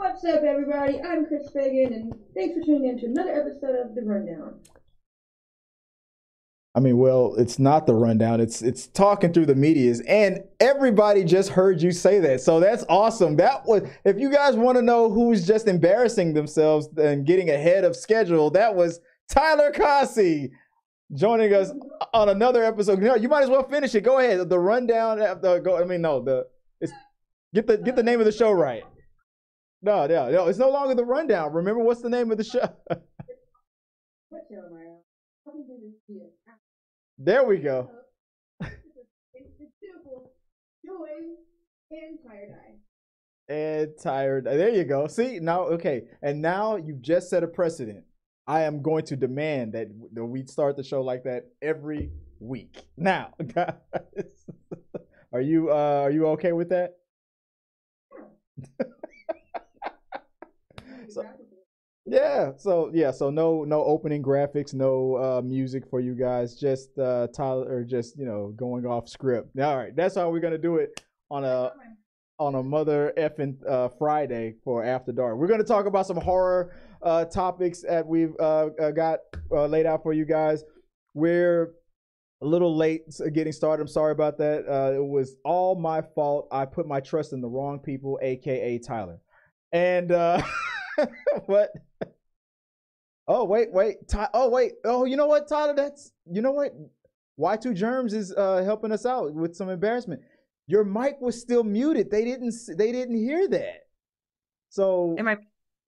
What's up, everybody? I'm Chris Fagan, and thanks for tuning in to another episode of The Rundown. I mean, well, it's not The Rundown. It's Talking Through the Media, and everybody just heard you say that, so that's awesome. That was, if you guys want to know who's just embarrassing themselves and getting ahead of schedule, that was Tyler Cossey joining us on another episode. No, you might as well finish it. Go ahead. The Rundown. Get the name of the show right. No, it's no longer The Rundown. Remember, what's the name of the show? There we go. And tired eye. There you go. See, now, okay. And now you've just set a precedent. I am going to demand that we start the show like that every week. Now, guys, are you okay with that? Yeah. So no opening graphics, no music for you guys, just Tyler, just, you know, going off script. All right, that's how we're gonna do it on a mother effing Friday for After Dark. We're gonna talk about some horror topics that we've got laid out for you guys. We're a little late getting started. I'm sorry about that. It was all my fault. I put my trust in the wrong people, aka Tyler. And what? Oh, wait. Oh, wait. Oh, you know what, Tyler? You know what? Y2Germs is helping us out with some embarrassment. Your mic was still muted. They didn't hear that. So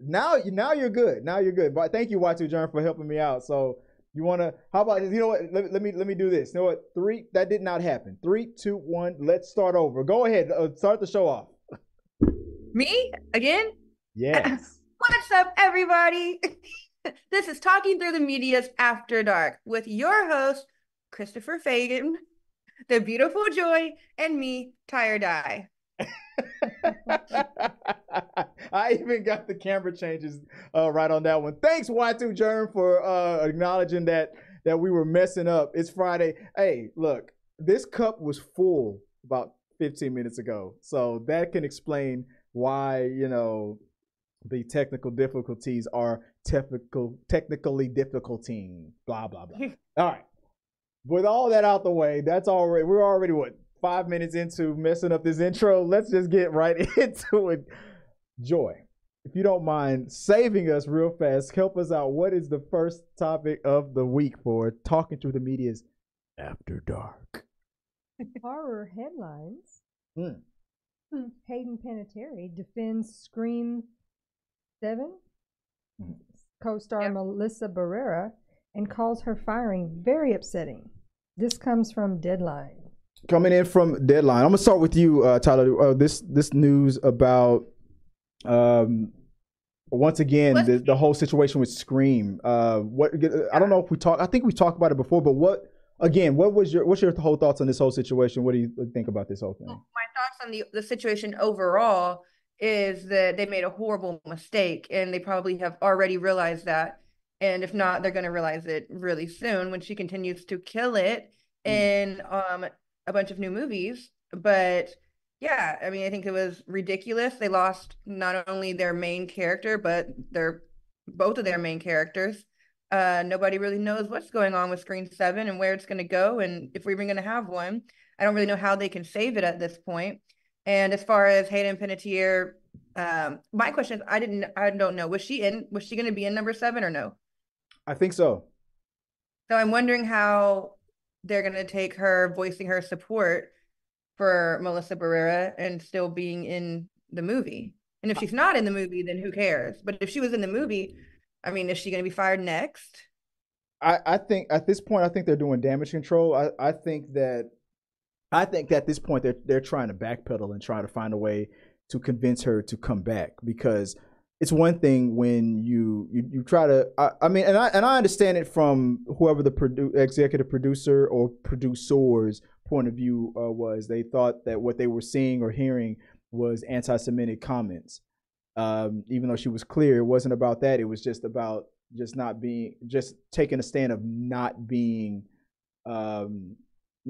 now you're good. Now you're good. But thank you, Y2Germs, for helping me out. So you want to, how about, you know what? Let me do this. You know what? That did not happen. 3, 2, 1. Let's start over. Go ahead. Start the show off. Me again? Yes. What's up, everybody? This is Talking Through the Media's After Dark with your host, Christopher Fagan, the beautiful Joy, and me, Tired Eye. I even got the camera changes right on that one. Thanks, Y2Germ, for acknowledging that we were messing up. It's Friday. Hey, look, this cup was full about 15 minutes ago, so that can explain why, you know, the technical difficulties are technically difficulting, blah, blah, blah. All right. With all that out the way, that's already, we're already, what, 5 minutes into messing up this intro. Let's just get right into it. Joy, if you don't mind saving us real fast, help us out. What is the first topic of the week for Talking Through the Media's After Dark? Horror headlines. Hayden Panettiere defends Scream 7, co-star Melissa Barrera, and calls her firing very upsetting. This comes from Deadline. Coming in from Deadline. I'm going to start with you, Tyler. This news about, once again, the whole situation with Scream. I don't know if we talked, I think we talked about it before, but what's your whole thoughts on this whole situation? What do you think about this whole thing? Well, my thoughts on the situation overall is that they made a horrible mistake, and they probably have already realized that. And if not, they're going to realize it really soon when she continues to kill it in a bunch of new movies. But yeah, I mean, I think it was ridiculous. They lost not only their main character, but both of their main characters. Nobody really knows what's going on with Scream 7 and where it's going to go, and if we're even going to have one. I don't really know how they can save it at this point. And as far as Hayden Panettiere, my question is, I don't know. Was she going to be in number 7 or no? I think so. So I'm wondering how they're going to take her voicing her support for Melissa Barrera and still being in the movie. And if she's not in the movie, then who cares? But if she was in the movie, I mean, is she going to be fired next? I think at this point, I think they're doing damage control. I think at this point they're trying to backpedal and try to find a way to convince her to come back, because it's one thing when you try to. I mean, and I understand it from whoever the executive producer or producer's point of view was. They thought that what they were seeing or hearing was anti-Semitic comments. Even though she was clear, it wasn't about that. It was just about just taking a stand of not being, you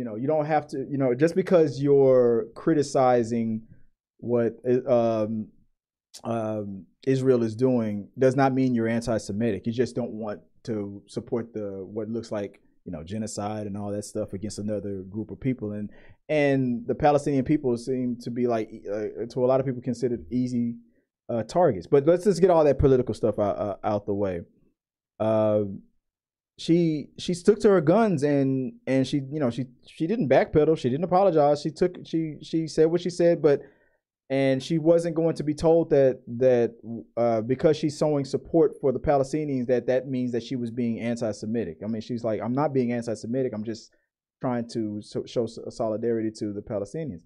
know, you don't have to, you know, just because you're criticizing what Israel is doing does not mean you're anti-Semitic. You just don't want to support the what looks like, you know, genocide and all that stuff against another group of people. And the Palestinian people seem to be like, to a lot of people considered easy targets. But let's just get all that political stuff out the way. She stuck to her guns, and she, you know, she didn't backpedal. She didn't apologize. She said what she said, and she wasn't going to be told that because she's showing support for the Palestinians that means that she was being anti-Semitic. I mean, she's like, I'm not being anti-Semitic. I'm just trying to show solidarity to the Palestinians.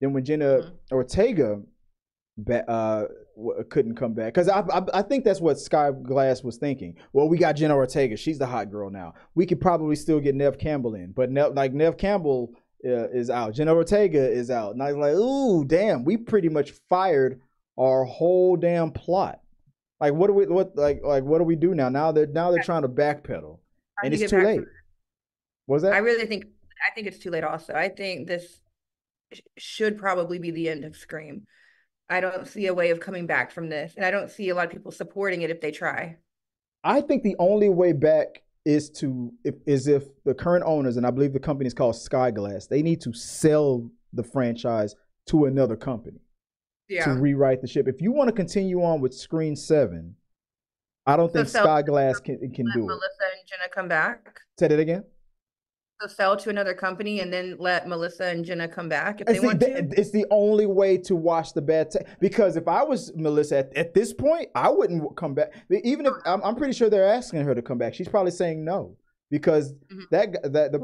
Then when Jenna Ortega couldn't come back, because I think that's what Skyglass was thinking. Well, we got Jenna Ortega, she's the hot girl now. We could probably still get Neve Campbell in, but Neve Campbell is out. Jenna Ortega is out, and I was like, ooh, damn, we pretty much fired our whole damn plot. Like, what do we do now? Now they're trying to backpedal, and it's too late. Was that? I think it's too late. Also, I think this should probably be the end of Scream. I don't see a way of coming back from this, and I don't see a lot of people supporting it if they try. I think the only way back is if the current owners, and I believe the company is called Skyglass, they need to sell the franchise to another company to rewrite the ship. If you want to continue on with Scream 7, I don't think Skyglass can do it. Melissa and Jenna come back. Say that again. So sell to another company and then let Melissa and Jenna come back if they want to. It's the only way to wash the bad taste. Because if I was Melissa at this point, I wouldn't come back. Even if I'm pretty sure they're asking her to come back, she's probably saying no, because the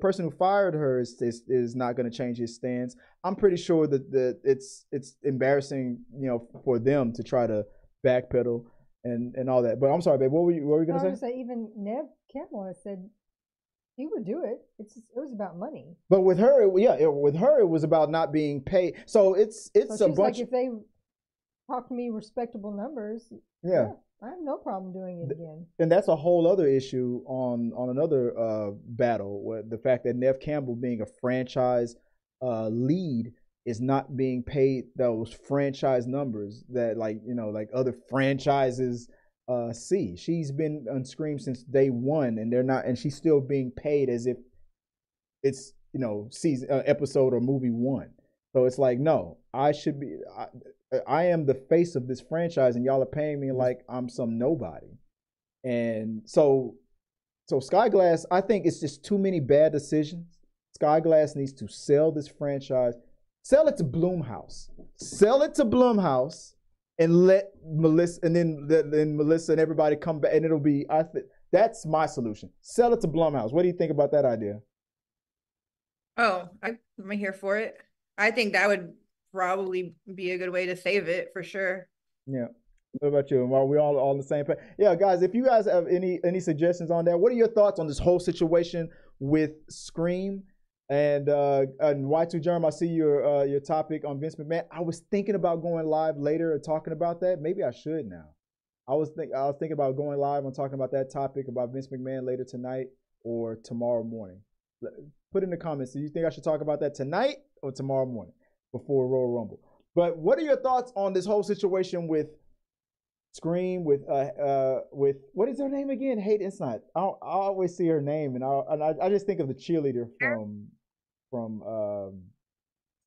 person who fired her is not going to change his stance. I'm pretty sure that it's embarrassing, you know, for them to try to backpedal and all that. But I'm sorry, babe. What were you going to say? I was even Neve Campbell said, he would do it. It was about money. But with her, it was about not being paid. So it's a bunch. Like, if they talk to me respectable numbers, I have no problem doing it again. And that's a whole other issue on another battle, where the fact that Neve Campbell being a franchise lead is not being paid those franchise numbers that, like, you know, like other franchises. She's been on Scream since day one, and they're not, and she's still being paid as if it's, you know, season episode or movie one. So it's like, no, I should be. I am the face of this franchise, and y'all are paying me like I'm some nobody. And so Skyglass, I think it's just too many bad decisions. Skyglass needs to sell this franchise, sell it to Blumhouse. And let Melissa, and then Melissa and everybody come back, and it'll be. That's my solution. Sell it to Blumhouse. What do you think about that idea? Oh, I'm here for it. I think that would probably be a good way to save it for sure. Yeah. What about you? Are we all on the same page? Yeah, guys. If you guys have any suggestions on that, what are your thoughts on this whole situation with Scream? And Y2Germ, I see your topic on Vince McMahon. I was thinking about going live later and talking about that. Maybe I should now. I was thinking about going live and talking about that topic about Vince McMahon later tonight or tomorrow morning. Put in the comments. Do you think I should talk about that tonight or tomorrow morning before Royal Rumble? But what are your thoughts on this whole situation with Scream, with what is her name again? Hayden. It's not. I always see her name, and I just think of the cheerleader from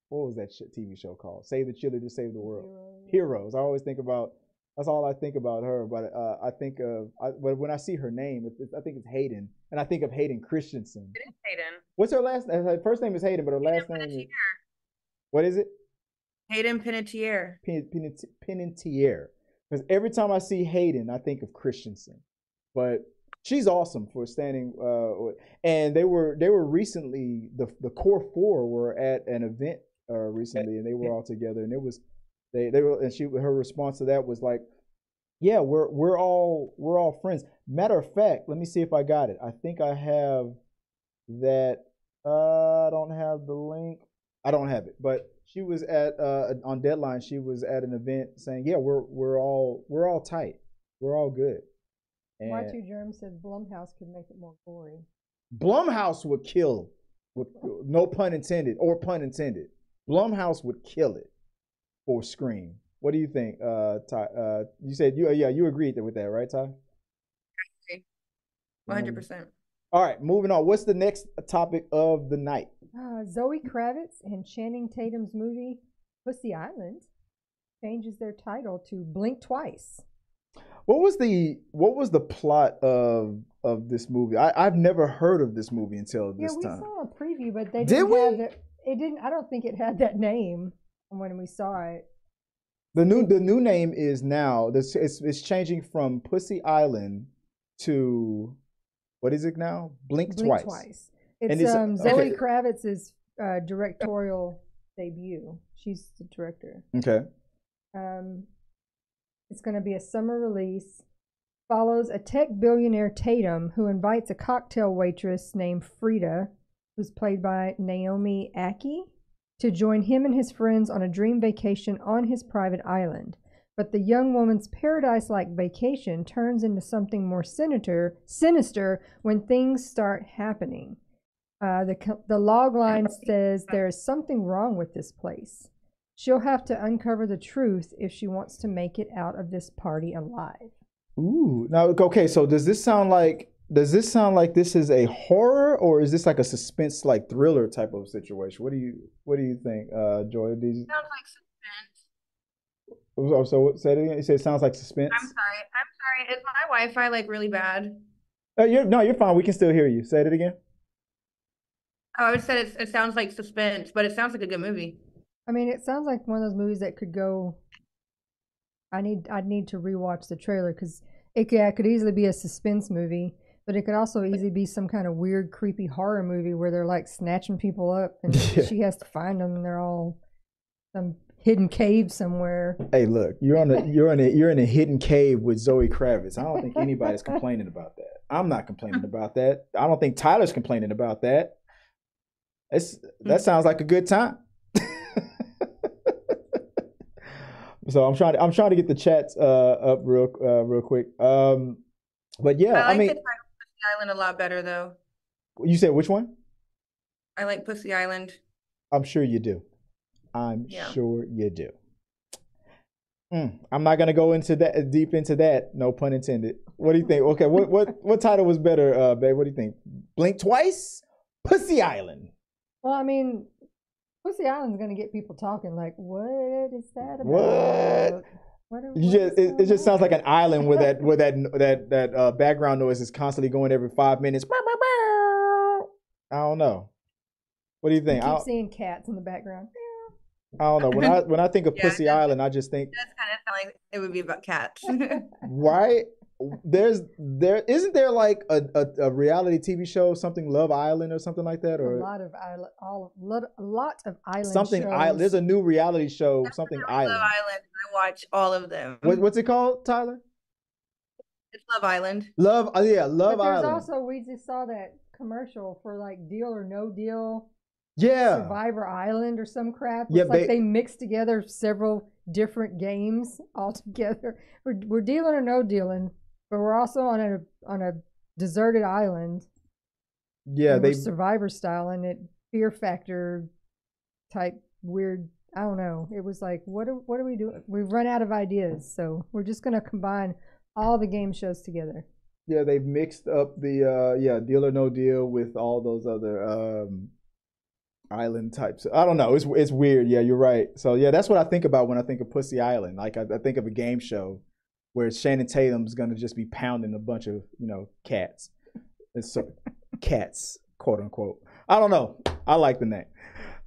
what was that TV show called? Save the Cheerleader, Save the World. Heroes. I always think about. That's all I think about her. But when I see her name, I think it's Hayden, and I think of Hayden Christensen. It is Hayden. What's her last name? Her first name is Hayden, but her last name is. What is it? Hayden Panettiere. Panettiere. Because every time I see Hayden, I think of Christensen, but she's awesome for standing. And they were recently the core four were at an event recently, and they were all together, and it was her response to that was like, yeah, we're all friends. Matter of fact, let me see if I got it. I think I have that. I don't have the link. I don't have it, but. She was at on Deadline. She was at an event saying, "Yeah, we're all tight. We're all good." And Y2Germs said Blumhouse could make it more gory. Blumhouse would kill, no pun intended or pun intended. Blumhouse would kill it for Scream. What do you think, Ty? You said you agreed with that, right, Ty? 100%. All right, moving on. What's the next topic of the night? Zoe Kravitz and Channing Tatum's movie Pussy Island changes their title to Blink Twice. What was the plot of this movie? I've never heard of this movie until this time. Yeah, we saw a preview, but they didn't have it. It didn't. I don't think it had that name when we saw it. The new name is now. It's changing from Pussy Island to, what is it now? Blink Twice. It's Zoe Kravitz's directorial debut. She's the director. Okay. It's going to be a summer release. Follows a tech billionaire Tatum who invites a cocktail waitress named Frida, who's played by Naomi Ackie, to join him and his friends on a dream vacation on his private island. But the young woman's paradise-like vacation turns into something more sinister when things start happening. The logline says there is something wrong with this place. She'll have to uncover the truth if she wants to make it out of this party alive. Ooh. Now, okay, so does this sound like this is a horror, or is this like a suspense, like thriller type of situation? What do you think, Joy? Sounds like suspense. Oh, so say it again. You said it sounds like suspense. I'm sorry. Is my Wi-Fi like really bad? You're fine. We can still hear you. Say it again. Oh, I said it sounds like suspense, but it sounds like a good movie. I mean, it sounds like one of those movies that could go. I'd need to rewatch the trailer because it could easily be a suspense movie, but it could also easily be some kind of weird, creepy horror movie where they're like snatching people up and she has to find them, and they're all some hidden cave somewhere. Hey, look, you're in a hidden cave with Zoe Kravitz. I don't think anybody's complaining about that. I'm not complaining about that. I don't think Tyler's complaining about that. That sounds like a good time. So I'm trying to get the chat up real quick. But yeah, I mean, the title Pussy Island a lot better though. You said which one? I like Pussy Island. I'm sure you do. I'm sure you do. I'm not gonna go into that deep into that. No pun intended. What do you think? Okay, what title was better, babe? What do you think? Blink Twice, Pussy Island. Well, I mean, Pussy Island's gonna get people talking. Like, what is that about? It just sounds like an island where that background noise is constantly going every 5 minutes. I don't know. What do you think? I keep seeing cats in the background. I don't know. When I think of Pussy Island, I just think that's kind of sound like it would be about cats, right? Isn't there like a reality TV show, something Love Island or something like that, or a lot of island something. There's a new reality show, something Island. Love Island. I watch all of them. What's it called, Tyler? It's Love Island. Love Island. There's also, we just saw that commercial for like Deal or No Deal. Yeah, Survivor Island or some crap. It's like they mixed together several different games all together. We're dealing or no dealing, but we're also on a deserted island. Yeah, they Survivor style and it Fear Factor type weird. I don't know. It was like, what are we doing? We've run out of ideas, so we're just gonna combine all the game shows together. Yeah, they've mixed up the Deal or No Deal with all those other island types. I don't know. It's weird. Yeah, you're right. So yeah, that's what I think about when I think of Pussy Island. Like I think of a game show where Channing Tatum's gonna just be pounding a bunch of cats. It's so, cats, quote unquote. I don't know. I like the name.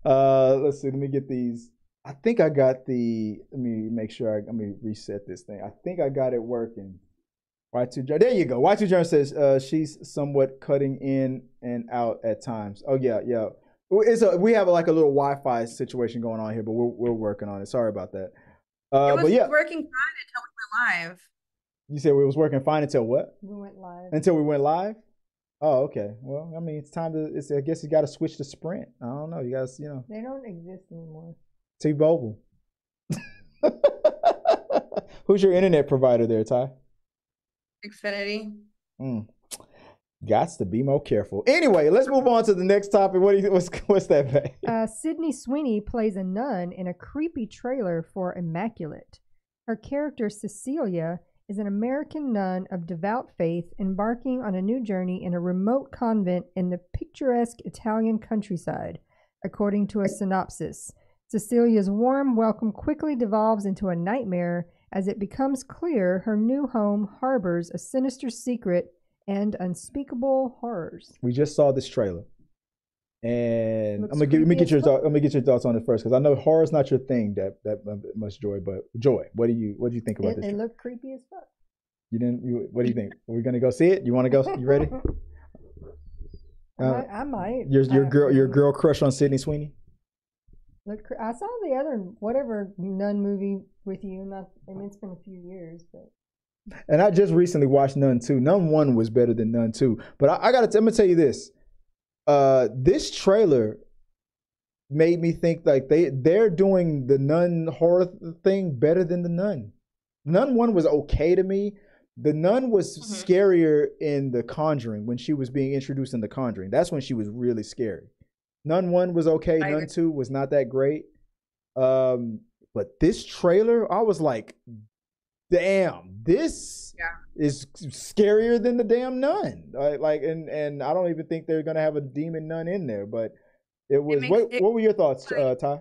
Let's see. Let me get these. I think I got the. Let me make sure. Let me reset this thing. I think I got it working. Y2Germs. There you go. Y2Germs says she's somewhat cutting in and out at times. Oh yeah. We have like a little Wi-Fi situation going on here, but we're working on it. Sorry about that. It was working fine until we went live. You said it was working fine until what? We went live. Until we went live? Oh, okay. Well, I mean, I guess you got to switch to Sprint. I don't know. You guys, They don't exist anymore. T-Mobile. Who's your internet provider there, Ty? Xfinity. Gots to be more careful. Anyway, let's move on to the next topic. What do you? What's that? Sydney Sweeney plays a nun in a creepy trailer for Immaculate, Her character, Cecilia, is an American nun of devout faith embarking on a new journey in a remote convent in the picturesque Italian countryside, according to a synopsis. Cecilia's warm welcome quickly devolves into a nightmare as it becomes clear her new home harbors a sinister secret and unspeakable horrors. We just saw this trailer, and I'm gonna get your thoughts on it first, because I know horror's not your thing that much, Joy. But Joy, what do you think about this? It looked creepy as fuck. What do you think? Are we gonna go see it? You want to go? You ready? I might. Your girl crush on Sydney Sweeney. Look, I saw the other whatever nun movie with you. It's been a few years, but. And I just recently watched Nun 2. Nun 1 was better than Nun 2. But I'm going to tell you this. This trailer made me think like they're doing the Nun horror thing better than the Nun. Nun 1 was okay to me. The Nun was scarier in The Conjuring, when she was being introduced in The Conjuring. That's when she was really scary. Nun 1 was okay. Nun 2 was not that great. But this trailer, I was like... Damn, this is scarier than the damn nun. And I don't even think they're gonna have a demon nun in there. But it was. What were your thoughts, Ty?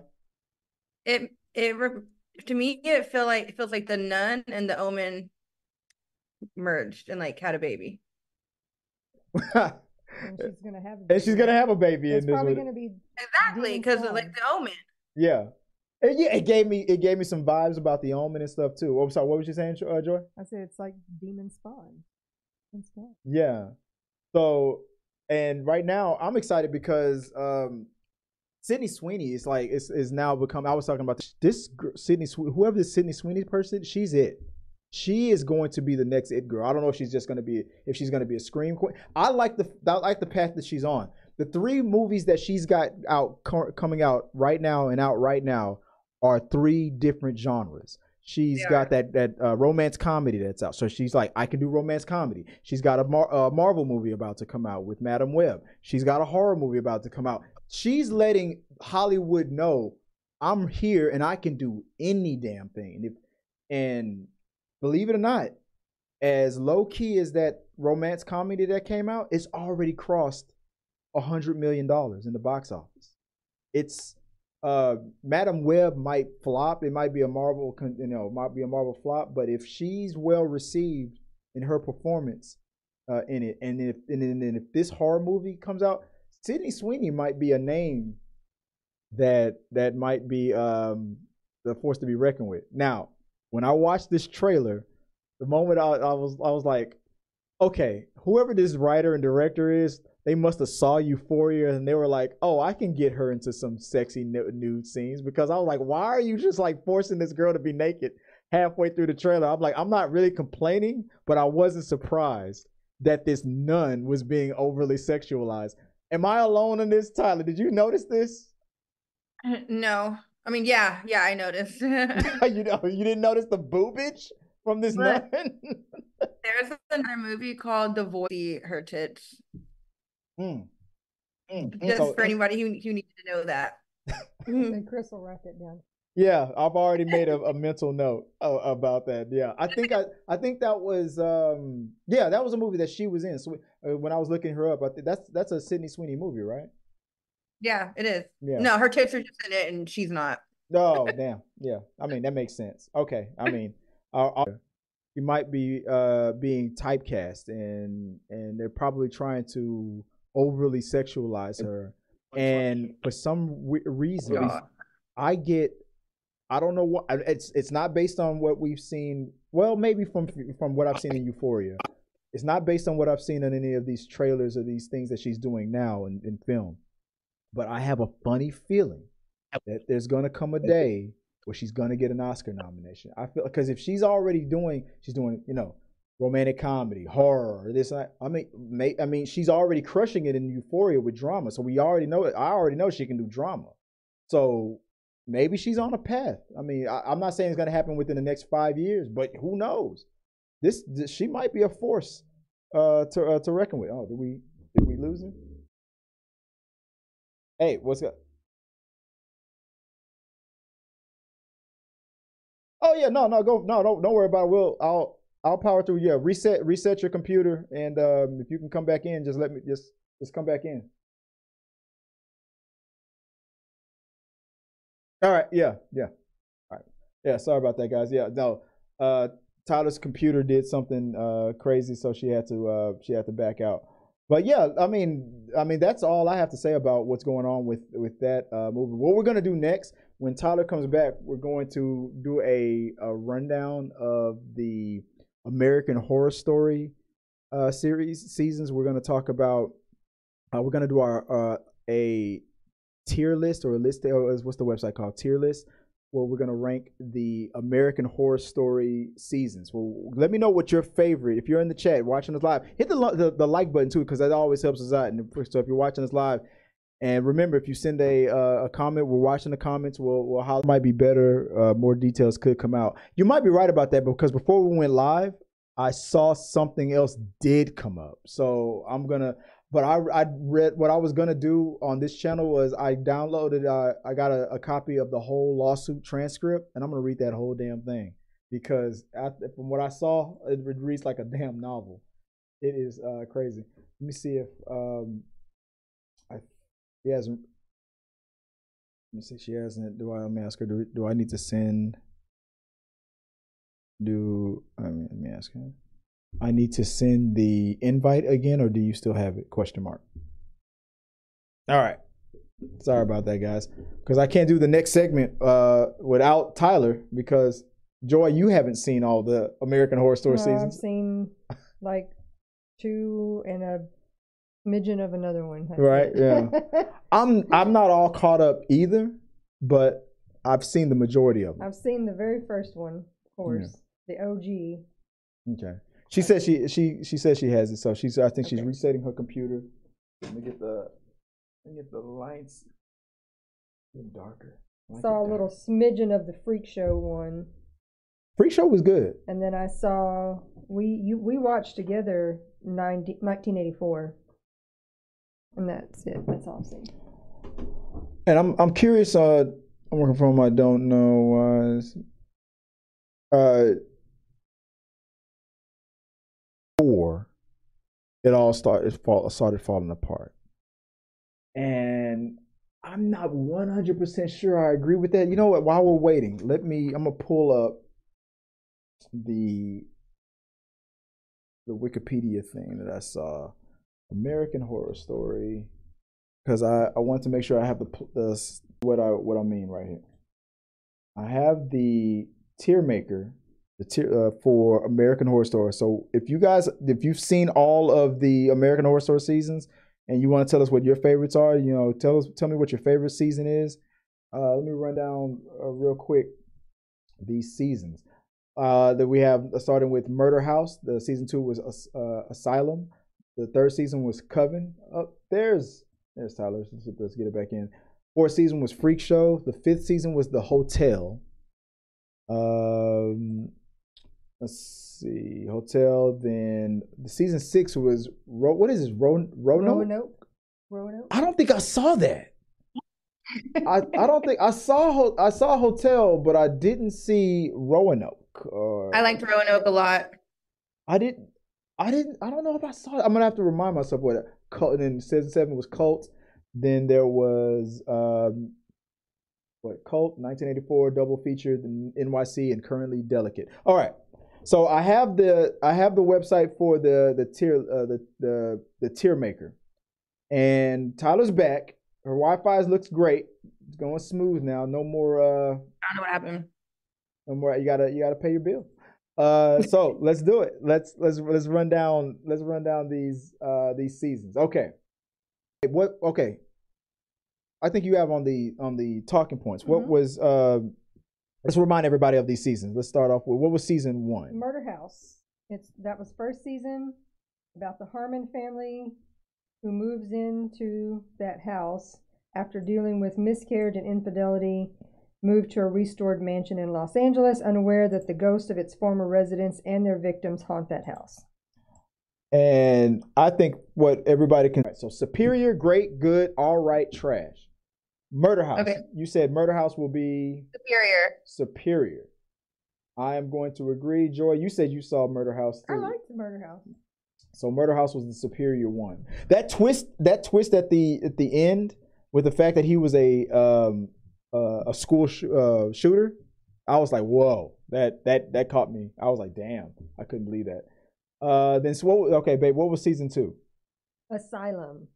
To me it feels like the Nun and The Omen merged and like had a baby. And she's gonna have a baby. It's probably gonna be exactly because of like The Omen. Yeah. It gave me some vibes about The Omen and stuff too. I'm sorry, what was you saying, Joy? I said it's like Demon Spawn. Yeah. So, and right now I'm excited because Sydney Sweeney is now become. I was talking about this Sydney, whoever this Sydney Sweeney person, she's it. She is going to be the next it girl. I don't know if she's just going to be a Scream queen. I like the path that she's on. The three movies that she's got out coming out right now. Are three different genres. She's got that romance comedy that's out. So she's like, I can do romance comedy. She's got a Marvel movie about to come out with Madame Web. She's got a horror movie about to come out. She's letting Hollywood know I'm here and I can do any damn thing. And believe it or not, as low key as that romance comedy that came out, it's already crossed $100 million in the box office. It's Madame Web might flop. It might be a Marvel, flop. But if she's well received in her performance in it, and if this horror movie comes out, Sydney Sweeney might be a name that might be the force to be reckoned with. Now, when I watched this trailer, the moment I was like, okay, whoever this writer and director is, they must have saw Euphoria and they were like, oh, I can get her into some sexy nude scenes, because I was like, why are you just like forcing this girl to be naked halfway through the trailer? I'm like, I'm not really complaining, but I wasn't surprised that this nun was being overly sexualized. Am I alone in this, Tyler? Did you notice this? No. I mean, yeah, I noticed. You didn't notice the boobage from this nun? There's another movie called The Void, her tits. For anybody who needs to know that. And Chris will write it down. Yeah, I've already made a mental note about that. Yeah, I think that was that was a movie that she was in. So when I was looking her up, I think that's a Sydney Sweeney movie, right? Yeah, it is. Yeah. No, her tits are just in it, and she's not. Oh, damn. Yeah, I mean that makes sense. Okay, I mean, you might be being typecast, and they're probably trying to overly sexualize her. And for some reason, I don't know what, it's not based on what we've seen. Well, maybe from what I've seen in Euphoria. It's not based on what I've seen in any of these trailers or these things that she's doing now in film. But I have a funny feeling that there's going to come a day where she's going to get an Oscar nomination. I feel, because if she's already doing, romantic comedy, horror, this. I mean, she's already crushing it in Euphoria with drama. So we already know it. I already know she can do drama. So maybe she's on a path. I mean, I'm not saying it's going to happen within the next 5 years, but who knows? This she might be a force to reckon with. Oh, did we lose him? Hey, what's up? Oh yeah, no, don't worry about it. I'll power through. Yeah, reset your computer, and if you can come back in, just let me just come back in. All right, yeah. All right, yeah. Sorry about that, guys. Yeah, no. Tyler's computer did something crazy, so she had to back out. But yeah, I mean that's all I have to say about what's going on with that movie. What we're gonna do next, when Tyler comes back, we're going to do a rundown of the American Horror Story series seasons. We're gonna talk about we're gonna do our a tier list, or a list. What's the website called? Tier list. Where we're gonna rank the American Horror Story seasons. Well, let me know what your favorite. If you're in the chat watching us live, hit the like button too, because that always helps us out. And so if you're watching us live, and remember, if you send a comment, we're watching the comments. We'll how it might be better. More details could come out. You might be right about that, because before we went live, I saw something else did come up. So I'm gonna. But I read what I was gonna do on this channel was I downloaded I got a copy of the whole lawsuit transcript, and I'm gonna read that whole damn thing, because from what I saw, it reads like a damn novel. It is crazy. Let me see if he hasn't. Let me see, she hasn't. Let me ask her. Do I need to send? Let me ask her. I need to send the invite again, or do you still have it? Question mark. All right. Sorry about that, guys, because I can't do the next segment without Tyler, because, Joy, you haven't seen all the American Horror Story seasons. I've seen like two and a midget of another one. Right, yeah. I'm not all caught up either, but I've seen the majority of them. I've seen the very first one, of course, yeah. The OG. Okay. She says she says she has it, so I think she's resetting her computer. Let me get the lights even darker. Saw a little smidgen of the Freak Show one. Freak Show was good. And then I saw we watched together 1984, and that's it. That's all I've seen. And I'm curious. I'm working from I don't know. Four, it all started falling apart, and I'm not 100% sure I agree with that. You know what? While we're waiting, I'm gonna pull up the Wikipedia thing that I saw, American Horror Story, because I want to make sure I have the what I mean right here. I have the tier maker. The tier for American Horror Story. So if you've seen all of the American Horror Story seasons and you want to tell us what your favorites are, tell me what your favorite season is. Let me run down real quick these seasons that we have, starting with Murder House. The season 2 was Asylum. The 3rd season was Coven. Oh, there's Tyler. Let's get it back in. 4th season was Freak Show. The 5th season was The Hotel. Let's see, Hotel. Then the season 6 was Roanoke. I don't think I saw that. I don't think I saw Hotel, but I didn't see Roanoke. I liked Roanoke a lot. I don't know if I saw it. I'm gonna have to remind myself what. And then season 7 was Cult. Then there was Cult, 1984, Double Feature, the NYC, and currently Delicate. All right. So I have the website for the tier maker, and Tyler's back. Her Wi-Fi looks great. It's going smooth now. No more. I don't know what happened. No more. You gotta pay your bill. So let's do it. Let's run down these seasons. Okay. What? Okay. I think you have on the talking points. Mm-hmm. What was? Let's remind everybody of these seasons. Let's start off with, what was season 1? Murder House. That was first season, about the Harmon family who moves into that house after dealing with miscarriage and infidelity, moved to a restored mansion in Los Angeles, unaware that the ghosts of its former residents and their victims haunt that house. And I think what everybody can. So superior, great, good, all right, trash. Murder House. Okay. You said Murder House will be superior. I am going to agree. Joy, you said you saw Murder House too. I liked Murder House. So Murder House was the superior one. That twist at the end with the fact that he was a school shooter, I was like, whoa, that caught me. I was like, damn, I couldn't believe that. Then so okay, babe, what was season 2? Asylum.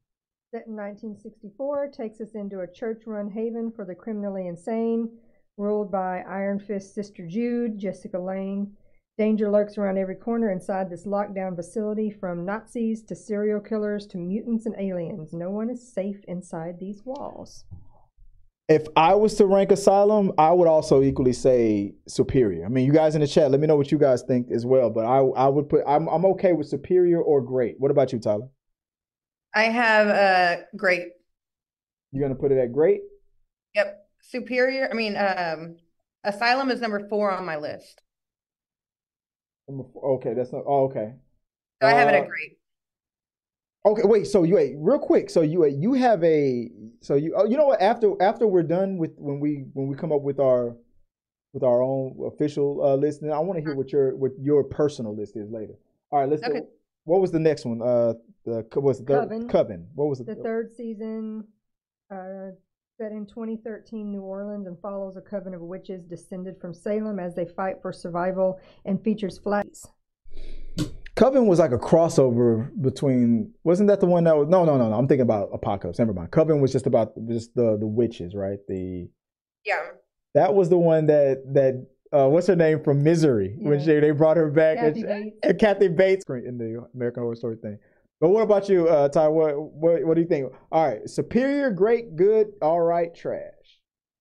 Set in 1964, takes us into a church-run haven for the criminally insane, ruled by Iron Fist Sister Jude, Jessica Lange. Danger lurks around every corner inside this lockdown facility, from Nazis to serial killers to mutants and aliens. No one is safe inside these walls. If I was to rank Asylum, I would also equally say superior. I mean, you guys in the chat, let me know what you guys think as well. But I would put, I'm okay with superior or great. What about you, Tyler? I have great. You're going to put it at great? Yep. Superior. I mean, Asylum is number 4 on my list. Okay, that's not. Oh, okay. So I have it at great. Okay, wait. So you know what? After we're done with when we come up with our own official list, then I want to hear what your personal list is later. All right, let's. Okay. What was the next one? Coven. What was the third season? Set in 2013 New Orleans and follows a coven of witches descended from Salem as they fight for survival, and features flashes. Coven was like a crossover between, wasn't that the one that was, no, I'm thinking about Apocalypse, never mind. Coven was just about the witches, right? Yeah. That was the one that what's her name from Misery, yeah, when they brought her back, and Kathy Bates in the American Horror Story thing. But what about you, Ty? What do you think? All right, superior, great, good, all right, trash.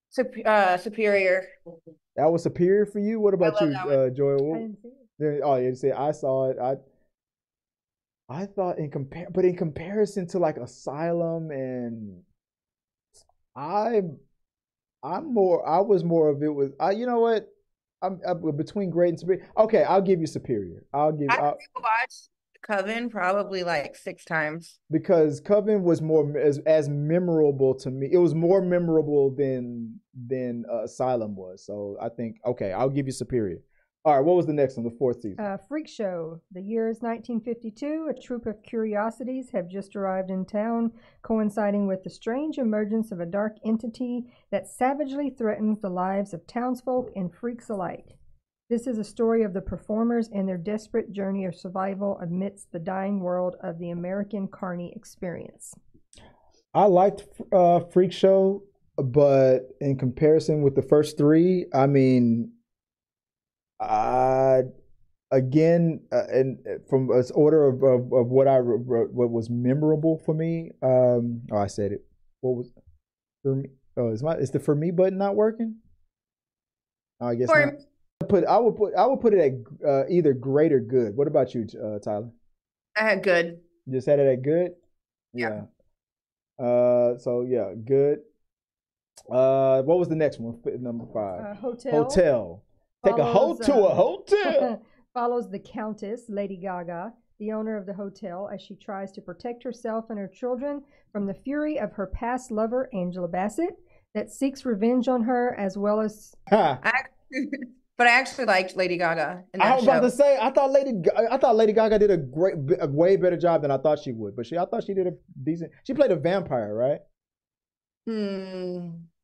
Superior. That was superior for you. What about you, Joy? I didn't see it. Oh, you see, I saw it. I thought in comparison to like Asylum, and you know what? I'm between great and superior. Okay, I'll give you superior. I'll watch Coven probably like 6 times, because Coven was more as memorable to me. It was more memorable than Asylum was. So I think, okay, I'll give you superior. All right, what was the next one? The 4th season. Freak Show. The year is 1952. A troop of curiosities have just arrived in town, coinciding with the strange emergence of a dark entity that savagely threatens the lives of townsfolk and freaks alike. This is a story of the performers and their desperate journey of survival amidst the dying world of the American carny experience. I liked Freak Show, but in comparison with the first 3, I mean, and from an order of what I wrote, what was memorable for me, I said it. What was for me? Oh, is the for me button not working? I guess not. I would put it at either great or good. What about you, Tyler? I had good. You just had it at good? Yeah. So yeah, good. What was the next one? Number 5. Hotel. Take a hoe to a hotel. Follows the Countess, Lady Gaga, the owner of the hotel, as she tries to protect herself and her children from the fury of her past lover, Angela Bassett, that seeks revenge on her, as well as. But I actually liked Lady Gaga in that show. I was about to say, I thought Lady Gaga did a way better job than I thought she would. But I thought she did a decent. She played a vampire, right?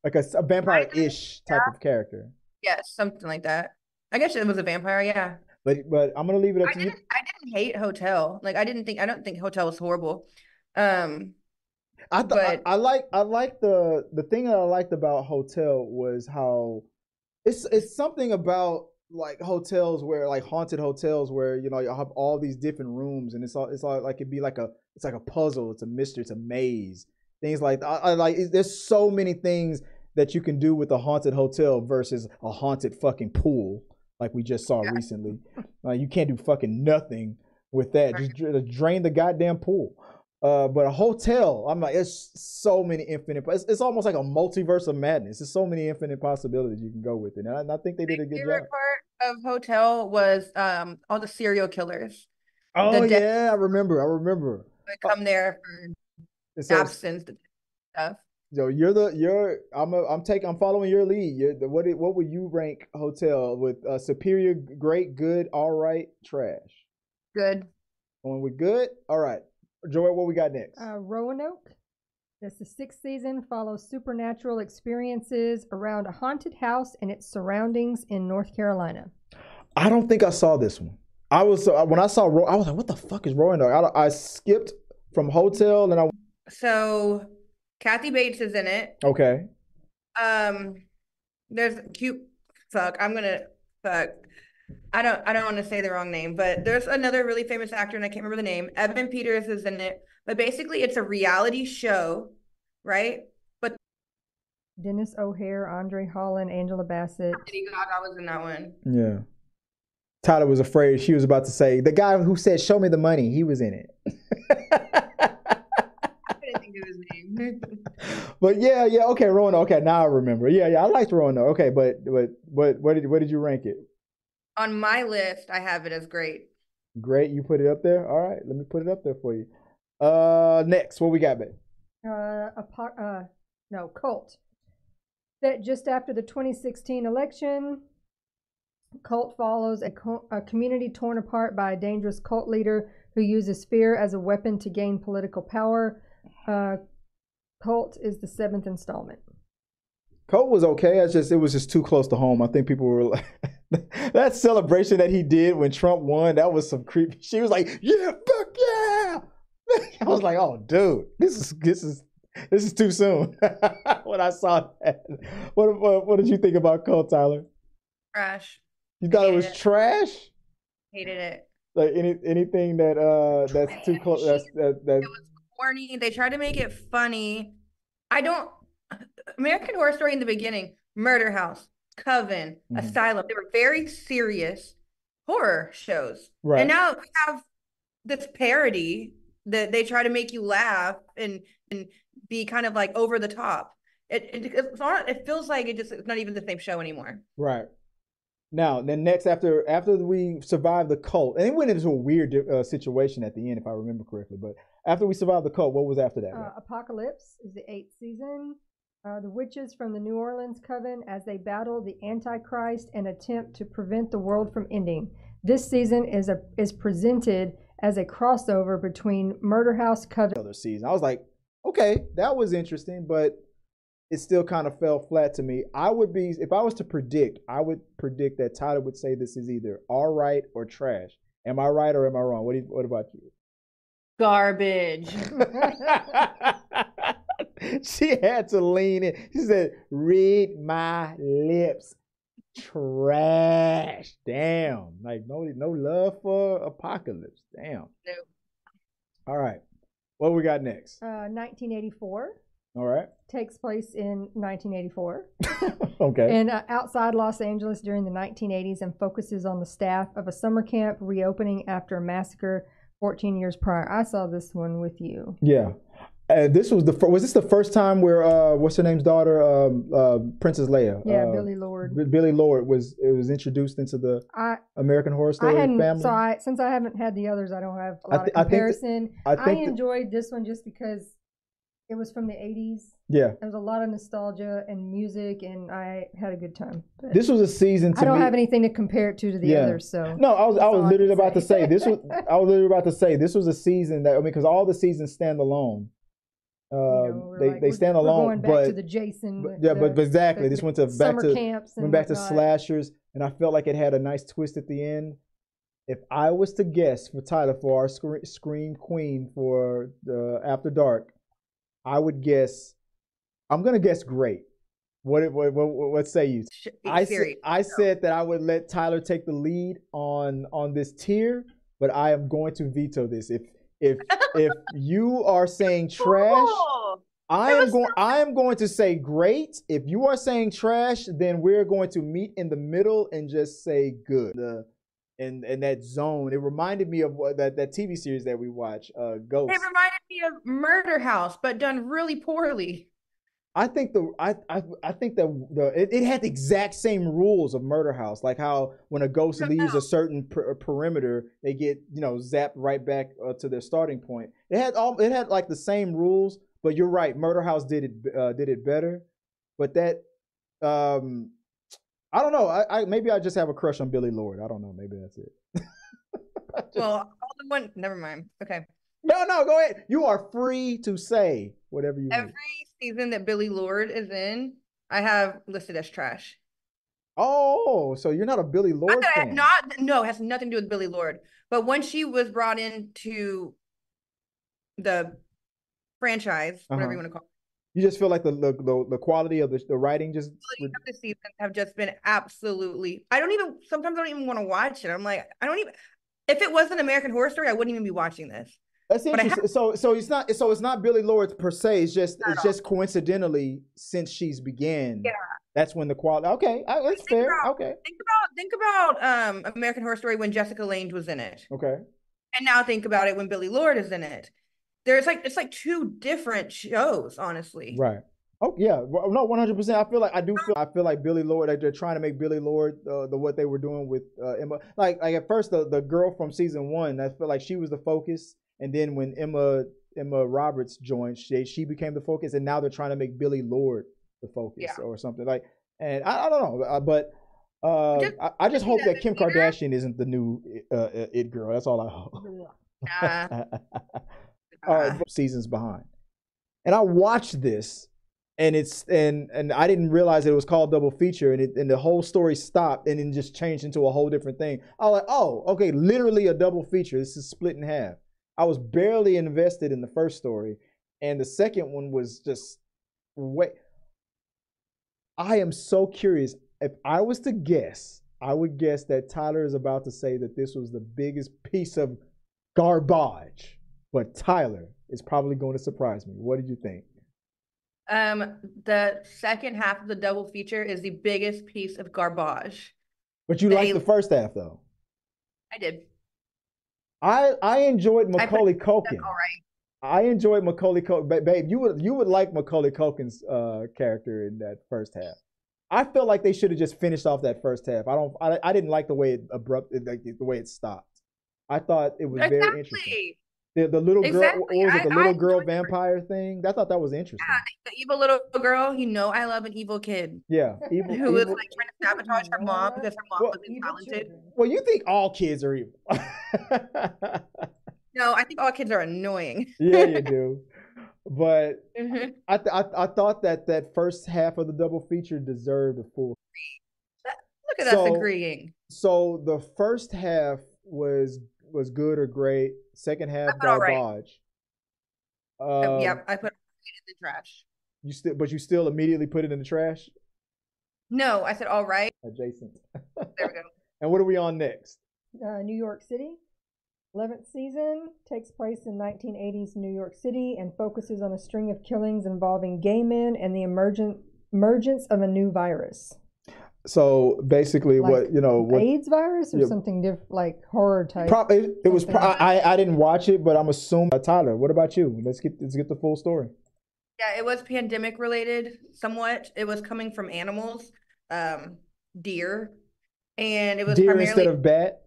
Like a vampire-ish type of character. Yes, yeah, something like that. I guess it was a vampire, yeah. But I'm gonna leave it up to you. I didn't hate Hotel. Like I don't think Hotel was horrible. I like the thing that I liked about Hotel was how. It's something about like hotels where like haunted hotels where you know you have all these different rooms and it's all like it'd be like a puzzle, it's a mystery, it's a maze, things like that. There's so many things that you can do with a haunted hotel versus a haunted fucking pool like we just saw recently. You can't do fucking nothing with that. Just drain the goddamn pool. But a hotel, I'm like, it's so many infinite. It's almost like a multiverse of madness. There's so many infinite possibilities you can go with it, and I think they did a good job. My favorite part of Hotel was all the serial killers. Oh yeah, I remember. They come there for absence stuff. So I'm following your lead. What would you rank Hotel with? Superior, great, good, all right, trash? Good. Going with good. All right, Joy, what we got next? Roanoke. That's the 6th season. Follows supernatural experiences around a haunted house and its surroundings in North Carolina. I don't think I saw this one. When I saw I was like, what the fuck is Roanoke? I skipped from Hotel and I. So Kathy Bates is in it. Okay. There's cute. Fuck. I'm gonna fuck. I don't want to say the wrong name, but there's another really famous actor and I can't remember the name. Evan Peters is in it, but basically it's a reality show, right? But Dennis O'Hare, Andre Holland, Angela Bassett. Lady Gaga was in that one. Yeah. Tyler was afraid she was about to say the guy who said "Show me the money." He was in it. But yeah, okay, Roanoke. Okay, now I remember. Yeah, I liked Roanoke. Okay, but where did you rank it? On my list, I have it as great. Great, you put it up there. All right, let me put it up there for you. Next, what we got, babe? Cult. That just after the 2016 election, Cult follows a community torn apart by a dangerous cult leader who uses fear as a weapon to gain political power. Cult is the 7th installment. Cult was okay. It was just too close to home. I think people were like, that celebration that he did when Trump won, that was some creepy. She was like, yeah, fuck yeah. I was like, oh dude, this is too soon. When I saw that. What did you think about Cult, Tyler? Trash. You thought it was trash? Hated it. Like anything that trash. That's too close. It was corny. They tried to make it funny. American Horror Story in the beginning, Murder House, Coven, Asylum, they were very serious horror shows. Right. And now we have this parody that they try to make you laugh and be kind of like over the top. It feels like it's not even the same show anymore. Right. Now, then next, after we survived the cult, and it went into a weird situation at the end, if I remember correctly, but after we survived the cult, what was after that? Apocalypse is the 8th season. The witches from the New Orleans Coven as they battle the Antichrist and attempt to prevent the world from ending. This season is presented as a crossover between Murder House, Coven. Other season. I was like, okay, that was interesting, but it still kind of fell flat to me. If I was to predict, I would predict that Tyler would say this is either all right or trash. Am I right or am I wrong? What about you? Garbage. She had to lean in. She said, read my lips. Trash. Damn. Like no love for Apocalypse. Damn. No. All right. What we got next? 1984. All right. Takes place in 1984. Okay. And outside Los Angeles during the 1980s and focuses on the staff of a summer camp reopening after a massacre 14 years prior. I saw this one with you. Yeah. This was this the first time where what's her name's daughter, Princess Leia? Yeah, Billie Lourd. Billie Lourd was introduced into the American Horror Story family. So since I haven't had the others, I don't have a lot of comparison. I enjoyed this one just because it was from the 80s. Yeah, there was a lot of nostalgia and music, and I had a good time. But this was a season. I don't have anything to compare it to the others. So no, I was literally about to say this was a season that because all the seasons stand alone. They stand alone, going back to the Jason. But this went back to slashers, and I felt like it had a nice twist at the end. If I was to guess for Tyler, for our Scream Queen for After Dark, I would guess. I'm gonna guess great. What say you? I said that I would let Tyler take the lead on this tier, but I am going to veto this. If you are saying trash, I am going to say great. If you are saying trash, then we're going to meet in the middle and just say good. And that zone. It reminded me of that TV series that we watch, Ghost. It reminded me of Murder House, but done really poorly. I think it had the exact same rules of Murder House, like how when a ghost leaves a certain perimeter, they get zapped right back to their starting point. It had like the same rules, But you're right, Murder House did it better. But that, I don't know. I maybe I just have a crush on Billie Lourd. I don't know. Maybe that's it. Never mind. Okay. No, go ahead. You are free to say whatever you want. Every season that Billie Lourd is in, I have listed as trash. Oh, so you're not a Billie Lourd fan? No, it has nothing to do with Billie Lourd. But when she was brought into the franchise, whatever you want to call it, you just feel like the quality of the writing just the seasons have just been absolutely. Sometimes I don't even want to watch it. I'm like, if it wasn't American Horror Story, I wouldn't even be watching this. That's interesting. So it's not Billie Lourd per se. It's just coincidentally since she's began. Yeah. That's when the quality. Okay, that's fair. Okay. Think about American Horror Story when Jessica Lange was in it. Okay. And now think about it when Billie Lourd is in it. It's like two different shows, honestly. Right. Oh yeah. No, 100%. I feel like Billie Lourd. Like they're trying to make Billie Lourd what they were doing with Emma. Like at first the girl from season one. I feel like she was the focus, and then when Emma Roberts joined, she became the focus, and now they're trying to make Billie Lourd the focus or something like. And I don't know, but I just hope that Kim Kardashian isn't the new it girl. That's all I hope. Seasons behind, and I watched this, and it's I didn't realize it was called Double Feature, and the whole story stopped, and then just changed into a whole different thing. I was like, oh, okay, literally a double feature. This is split in half. I was barely invested in the first story, and the second one was just way. I am so curious. If I was to guess, I would guess that Tyler is about to say that this was the biggest piece of garbage. But Tyler is probably going to surprise me. What did you think? The second half of the double feature is the biggest piece of garbage. But you liked the first half, though. I did. I enjoyed Macaulay Culkin. All right. I enjoyed Macaulay Culkin. Babe, you would like Macaulay Culkin's character in that first half. I feel like they should have just finished off that first half. I didn't like the way it the way it stopped. I thought it was very interesting. The little girl, what was it, the little girl vampire thing? I thought that was interesting. Yeah, the evil little girl. You know, I love an evil kid. Yeah, evil, who was like trying to sabotage her mom because her mom wasn't talented. Well, you think all kids are evil? No, I think all kids are annoying. Yeah, you do. But I thought that first half of the double feature deserved a full. Look at us agreeing. So the first half was good or great. Second half garbage. Right. Yep, I put it in the trash. You still immediately put it in the trash? No, I said all right. Adjacent. There we go. And what are we on next? New York City. 11th season takes place in 1980s New York City and focuses on a string of killings involving gay men and the emergence of a new virus. So basically, like what AIDS virus or something different, like horror type. I didn't watch it, but I'm assuming. Tyler, what about you? Let's get the full story. Yeah, it was pandemic related somewhat. It was coming from animals, deer, and it was deer primarily instead of bat.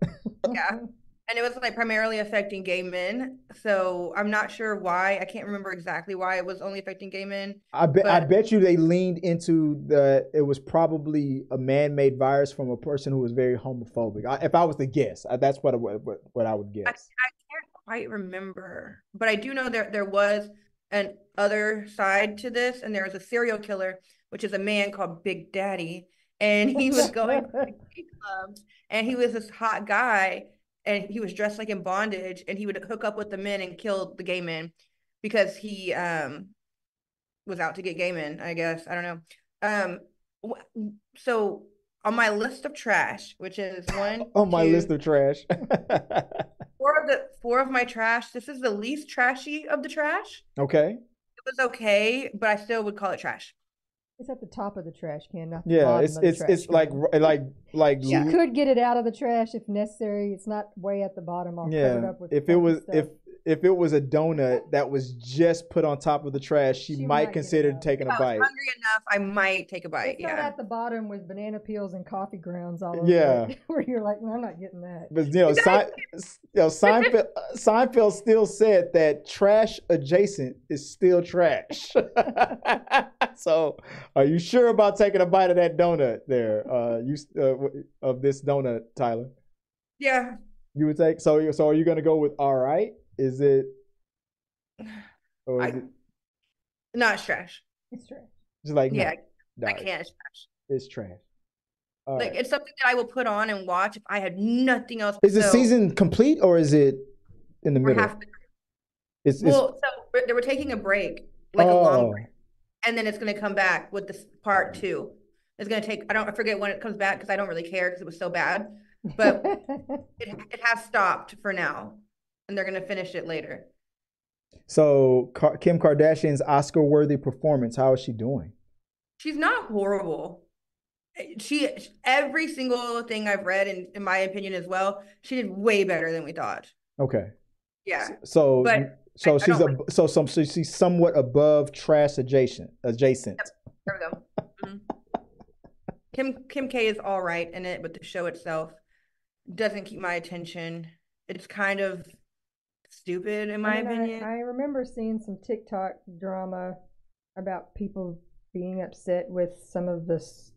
Yeah, and it was like primarily affecting gay men. So I'm not sure why. I can't remember exactly why it was only affecting gay men. I bet you they leaned into it was probably a man-made virus from a person who was very homophobic. If I was to guess, that's what I would guess. I can't quite remember, but I do know there was an other side to this, and there was a serial killer, which is a man called Big Daddy, and he was going to gay clubs, and he was this hot guy. And he was dressed like in bondage, and he would hook up with the men and kill the gay men because he was out to get gay men, I guess. I don't know. So on my list of trash, which is four of my trash, this is the least trashy of the trash. Okay. It was okay, but I still would call it trash. It's at the top of the trash can, not the bottom of the trash can. Yeah, it's like you could get it out of the trash if necessary. It's not way at the bottom. If it was a donut that was just put on top of the trash, she might consider taking a bite. If I was hungry enough, I might take a bite. It's not at the bottom with banana peels and coffee grounds all over it, where you're like, no, I'm not getting that. But You know, Seinfeld still said that trash adjacent is still trash. So, are you sure about taking a bite of that donut there? Of this donut, Tyler? Yeah. You would take. So are you gonna go with all right? Is it? Or is it... No, it's trash. It's trash. Just like yeah, no, I can't. It's trash. It's trash. All like right. It's something that I will put on and watch if I had nothing else. Is the season complete or is it in the middle? Well, so they were taking a break, like a long break, and then it's going to come back with this part 2. It's going to take. I forget when it comes back because I don't really care because it was so bad. But it has stopped for now, and they're going to finish it later. So Kim Kardashian's Oscar-worthy performance, how is she doing? She's not horrible. She, every single thing I've read, and in my opinion as well, she did way better than we thought. Okay. Yeah. So, so she's somewhat above trash adjacent. Yep. There we go. Mm-hmm. Kim K is all right in it, but the show itself doesn't keep my attention. It's kind of stupid in my opinion. I remember seeing some TikTok drama about people being upset with some of this.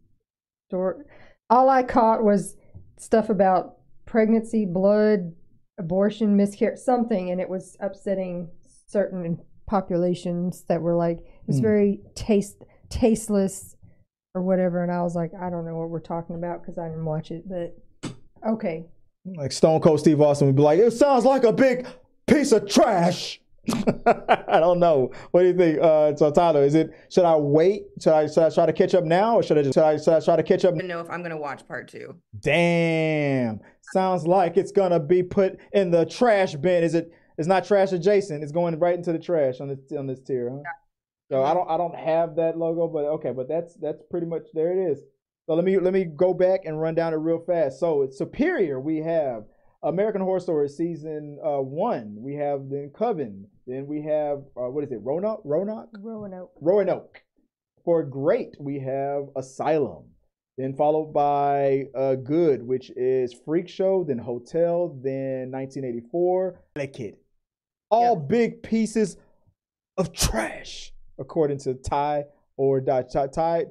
All I caught was stuff about pregnancy, blood, abortion, miscarriage, something, and it was upsetting certain populations that were like, it's very tasteless or whatever, and I was like, I don't know what we're talking about because I didn't watch it, but okay. Like Stone Cold Steve Austin would be like, it sounds like a big piece of trash. I don't know. What do you think? So Tyler, is it? Should I wait? Should I try to catch up now, or should I try to catch up? I don't know if I'm gonna watch part 2. Damn! Sounds like it's gonna be put in the trash bin. Is it? It's not trash adjacent. It's going right into the trash on this tier. Huh? Yeah. So I don't have that logo, but okay. But that's pretty much there. It is. So let me go back and run down it real fast. So it's superior. We have American Horror Story season 1. We have then Coven. Then we have what is it? Roanoke. For great, we have Asylum. Then followed by good, which is Freak Show. Then Hotel. Then 1984. Kid. All big pieces of trash, according to Ty or Die.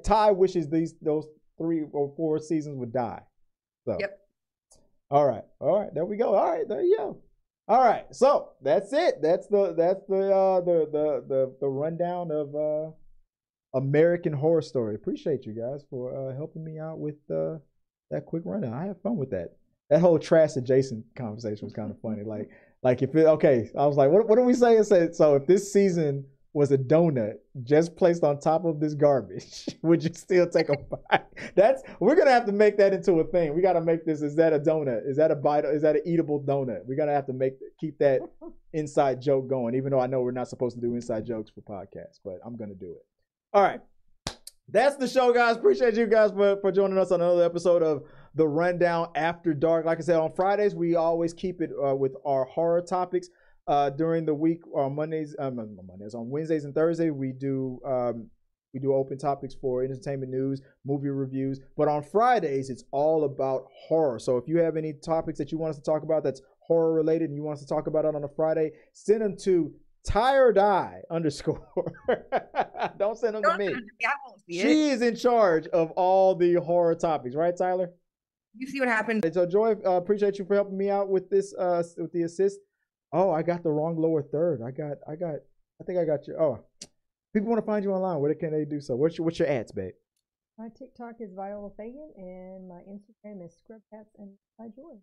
Ty wishes those 3 or 4 seasons would die. So. Yep. All right, there we go. All right, there you go. All right, so that's it. That's the rundown of American Horror Story. Appreciate you guys for helping me out with that quick rundown. I had fun with that. That whole trash adjacent conversation was kind of funny. Like if it, okay, I was like, what do we say? It said, so if this season was a donut just placed on top of this garbage, would you still take a bite? We're gonna have to make that into a thing. We gotta make this. Is that a donut? Is that a bite? Is that an eatable donut? We're gonna have to keep that inside joke going, even though I know we're not supposed to do inside jokes for podcasts, but I'm gonna do it. All right, that's the show, guys. Appreciate you guys for joining us on another episode of The Rundown After Dark. Like I said, on Fridays we always keep it with our horror topics. During the week on Wednesdays and Thursdays, we do open topics for entertainment news, movie reviews. But on Fridays, it's all about horror. So if you have any topics that you want us to talk about that's horror related and you want us to talk about it on a Friday, send them to tiredeye_. Don't send them to me. I won't see it. She is in charge of all the horror topics, right, Tyler? You see what happened. So Joy, appreciate you for helping me out with this with the assist. Oh, I got the wrong lower third. I think I got your, people want to find you online. Where can they do so? What's your ads, babe? My TikTok is Viola Fagan, and my Instagram is Scrubcats and my Joy.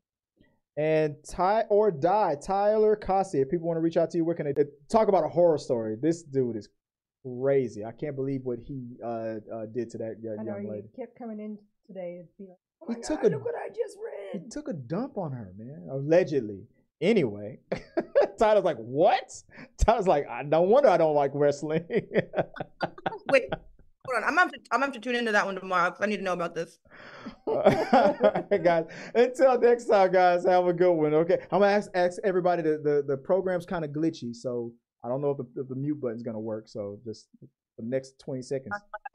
And Ty or Die, Tyler Cossey. If people want to reach out to you, where can they talk about a horror story? This dude is crazy. I can't believe what he did to that young lady. He kept coming in today and be like, oh my God, look what I just read. He took a dump on her, man, allegedly. Anyway, Tyler's like, what? Tyler's like, no wonder I don't like wrestling. Wait, hold on. I'm gonna have to tune into that one tomorrow because I need to know about this. All right, guys. Until next time, guys, have a good one. Okay, I'm gonna ask everybody. The program's kind of glitchy, so I don't know if the mute button's gonna work. So just the next 20 seconds,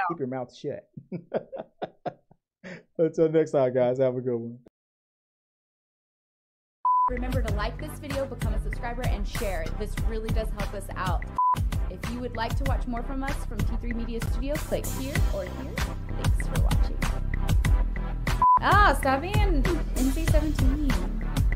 keep your mouth shut. Until next time, guys, have a good one. Remember to like this video, become a subscriber, and share. This really does help us out. If you would like to watch more from us from T3 Media Studios, click here or here. Thanks for watching. Ah, stop being NC-17.